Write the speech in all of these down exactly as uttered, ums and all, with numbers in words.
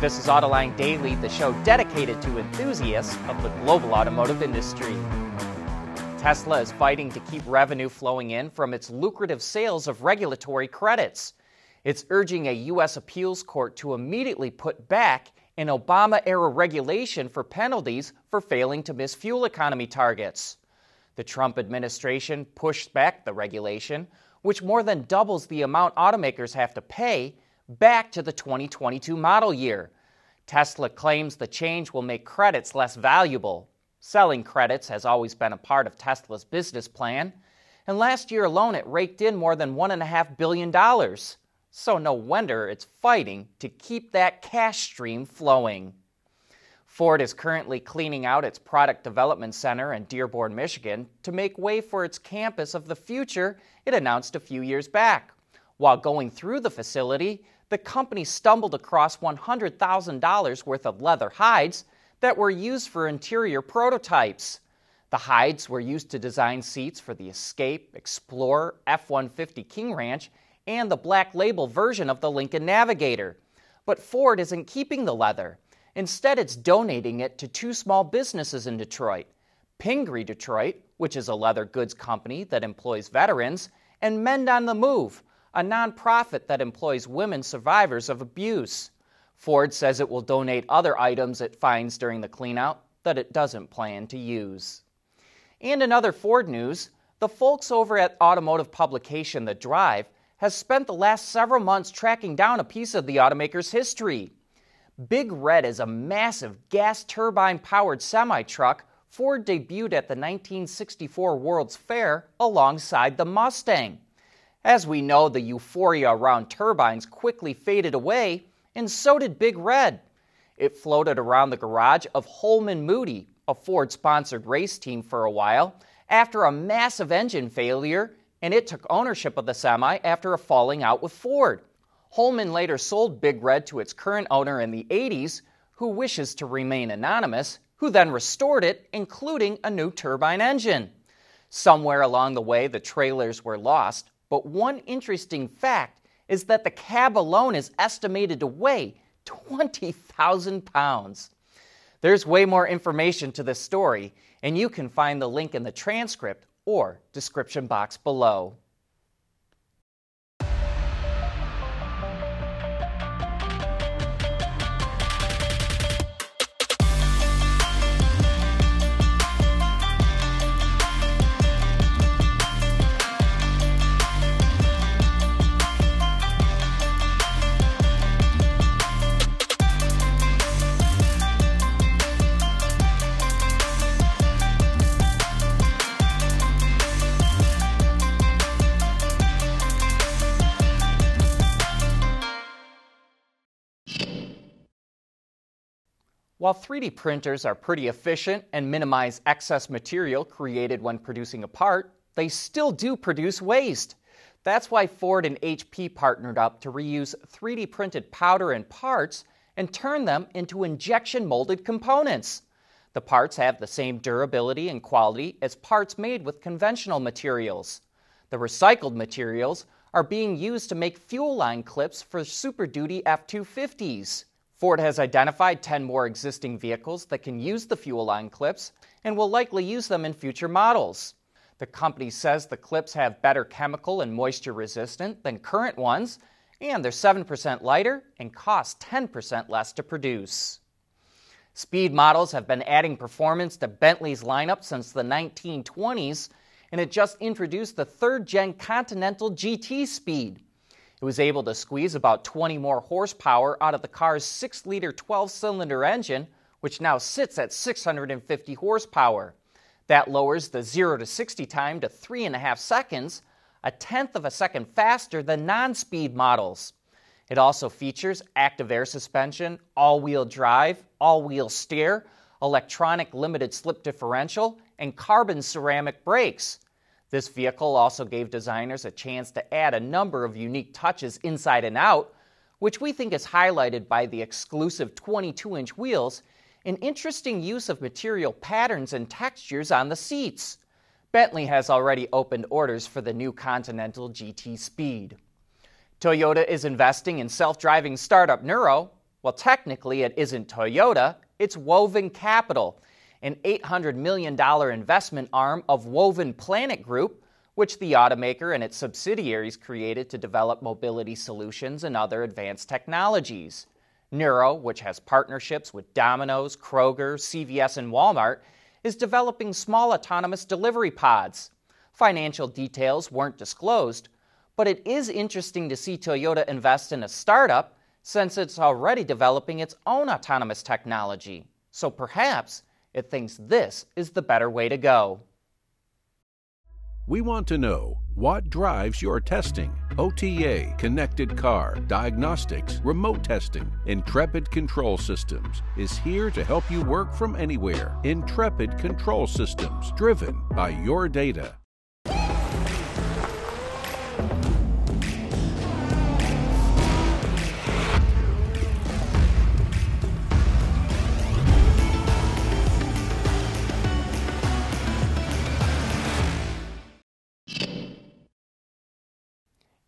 This is Autoline Daily, the show dedicated to enthusiasts of the global automotive industry. Tesla is fighting to keep revenue flowing in from its lucrative sales of regulatory credits. It's urging a U S appeals court to immediately put back an Obama-era regulation for penalties for failing to miss fuel economy targets. The Trump administration pushed back the regulation, which more than doubles the amount automakers have to pay, back to the twenty twenty-two model year. Tesla claims the change will make credits less valuable. Selling credits has always been a part of Tesla's business plan, and last year alone it raked in more than one point five billion dollars. So no wonder it's fighting to keep that cash stream flowing. Ford is currently cleaning out its product development center in Dearborn, Michigan, to make way for its campus of the future it announced a few years back. While going through the facility, the company stumbled across one hundred thousand dollars worth of leather hides that were used for interior prototypes. The hides were used to design seats for the Escape, Explorer, F one fifty King Ranch, and the black label version of the Lincoln Navigator. But Ford isn't keeping the leather. Instead, it's donating it to two small businesses in Detroit, Pingree Detroit, which is a leather goods company that employs veterans, and Mend on the Move, a nonprofit that employs women survivors of abuse. Ford says it will donate other items it finds during the cleanout that it doesn't plan to use. And in other Ford news, the folks over at automotive publication The Drive has spent the last several months tracking down a piece of the automaker's history. Big Red is a massive gas turbine-powered semi-truck Ford debuted at the nineteen sixty-four World's Fair alongside the Mustang. As we know, the euphoria around turbines quickly faded away, and so did Big Red. It floated around the garage of Holman Moody, a Ford-sponsored race team, for a while after a massive engine failure, and it took ownership of the semi after a falling out with Ford. Holman later sold Big Red to its current owner in the eighties, who wishes to remain anonymous, who then restored it, including a new turbine engine. Somewhere along the way, the trailers were lost, but one interesting fact is that the cab alone is estimated to weigh twenty thousand pounds. There's way more information to this story, and you can find the link in the transcript or description box below. While three D printers are pretty efficient and minimize excess material created when producing a part, they still do produce waste. That's why Ford and H P partnered up to reuse three D printed powder and parts and turn them into injection molded components. The parts have the same durability and quality as parts made with conventional materials. The recycled materials are being used to make fuel line clips for Super Duty F two fifties. Ford has identified ten more existing vehicles that can use the fuel line clips and will likely use them in future models. The company says the clips have better chemical and moisture resistant than current ones, and they're seven percent lighter and cost ten percent less to produce. Speed models have been adding performance to Bentley's lineup since the nineteen twenties, and it just introduced the third-gen Continental G T Speed. It was able to squeeze about twenty more horsepower out of the car's six liter twelve cylinder engine, which now sits at six hundred fifty horsepower. That lowers the zero to sixty time to three point five seconds, a tenth of a second faster than non-speed models. It also features active air suspension, all-wheel drive, all-wheel steer, electronic limited slip differential, and carbon ceramic brakes. This vehicle also gave designers a chance to add a number of unique touches inside and out, which we think is highlighted by the exclusive twenty-two inch wheels and interesting use of material patterns and textures on the seats. Bentley has already opened orders for the new Continental G T Speed. Toyota is investing in self-driving startup Neuro, Well, technically it isn't Toyota, it's Woven Capital, an eight hundred million dollars investment arm of Woven Planet Group, which the automaker and its subsidiaries created to develop mobility solutions and other advanced technologies. Neuro, which has partnerships with Domino's, Kroger, C V S, and Walmart, is developing small autonomous delivery pods. Financial details weren't disclosed, but it is interesting to see Toyota invest in a startup since it's already developing its own autonomous technology. So perhaps it thinks this is the better way to go. We want to know what drives your testing. O T A, connected car, diagnostics, remote testing. Intrepid Control Systems is here to help you work from anywhere. Intrepid Control Systems, driven by your data.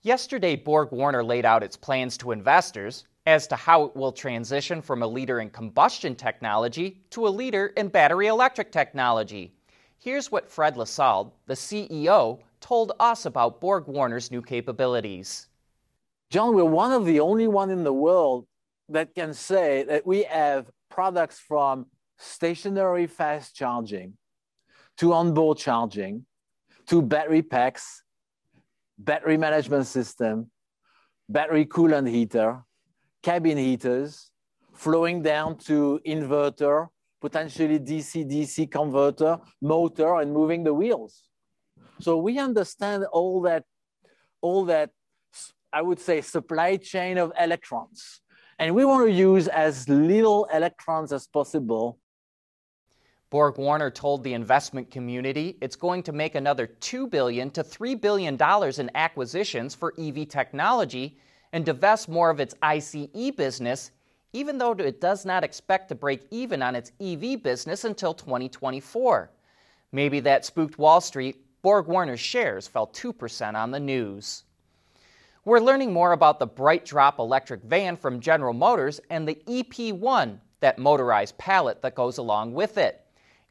Yesterday, BorgWarner laid out its plans to investors as to how it will transition from a leader in combustion technology to a leader in battery electric technology. Here's what Fred LaSalle, the C E O, told us about BorgWarner's new capabilities. John, we're one of the only one in the world that can say that we have products from stationary fast charging to onboard charging to battery packs, battery management system, battery coolant heater, cabin heaters, flowing down to inverter, potentially D C D C converter, motor, and moving the wheels. So we understand all that, all that, I would say, supply chain of electrons. And we want to use as little electrons as possible. BorgWarner told the investment community it's going to make another two billion to three billion dollars in acquisitions for E V technology and divest more of its ICE business, even though it does not expect to break even on its E V business until twenty twenty-four. Maybe that spooked Wall Street. BorgWarner's shares fell two percent on the news. We're learning more about the BrightDrop electric van from General Motors and the E P one, that motorized pallet that goes along with it.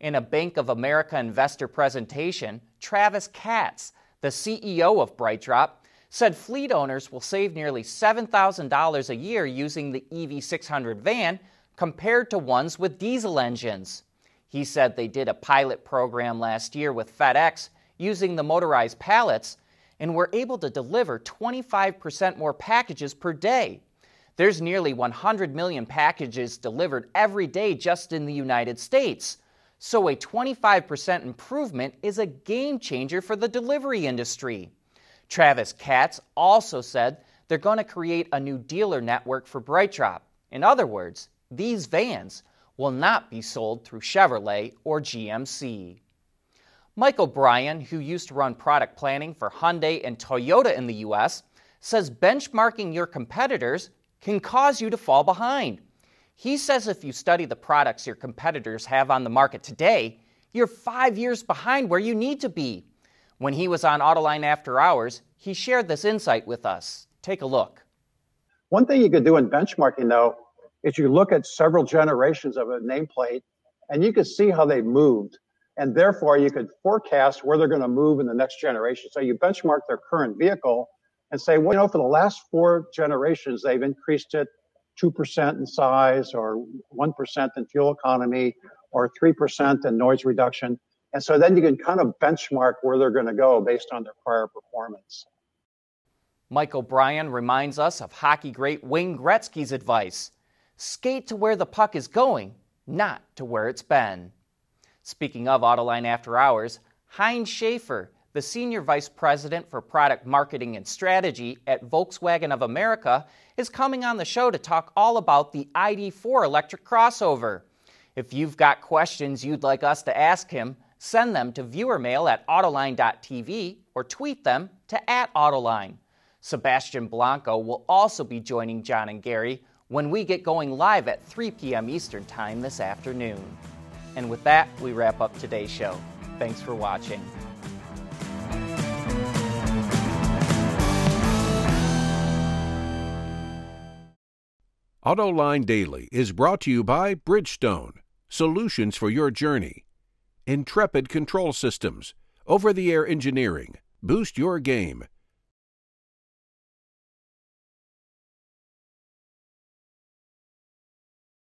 In a Bank of America investor presentation, Travis Katz, the C E O of BrightDrop, said fleet owners will save nearly seven thousand dollars a year using the E V six hundred van compared to ones with diesel engines. He said they did a pilot program last year with FedEx using the motorized pallets and were able to deliver twenty-five percent more packages per day. There's nearly one hundred million packages delivered every day just in the United States. So a twenty-five percent improvement is a game changer for the delivery industry. Travis Katz also said they're going to create a new dealer network for BrightDrop. In other words, these vans will not be sold through Chevrolet or G M C. Mike O'Brien, who used to run product planning for Hyundai and Toyota in the U S, says benchmarking your competitors can cause you to fall behind. He says if you study the products your competitors have on the market today, you're five years behind where you need to be. When he was on Autoline After Hours, he shared this insight with us. Take a look. One thing you could do in benchmarking, though, is you look at several generations of a nameplate, and you could see how they moved. And therefore, you could forecast where they're going to move in the next generation. So you benchmark their current vehicle and say, well, you know, for the last four generations, they've increased it two percent in size, or one percent in fuel economy, or three percent in noise reduction. And so then you can kind of benchmark where they're going to go based on their prior performance. Mike O'Brien reminds us of hockey great Wayne Gretzky's advice. Skate to where the puck is going, not to where it's been. Speaking of Autoline After Hours, Hein Schaefer, the Senior Vice President for Product Marketing and Strategy at Volkswagen of America, is coming on the show to talk all about the I D four electric crossover. If you've got questions you'd like us to ask him, send them to viewermail at autoline dot t v or tweet them to at Autoline. Sebastian Blanco will also be joining John and Gary when we get going live at three p m Eastern Time this afternoon. And with that, we wrap up today's show. Thanks for watching. Autoline Daily is brought to you by Bridgestone, solutions for your journey. Intrepid Control Systems, over-the-air engineering, boost your game.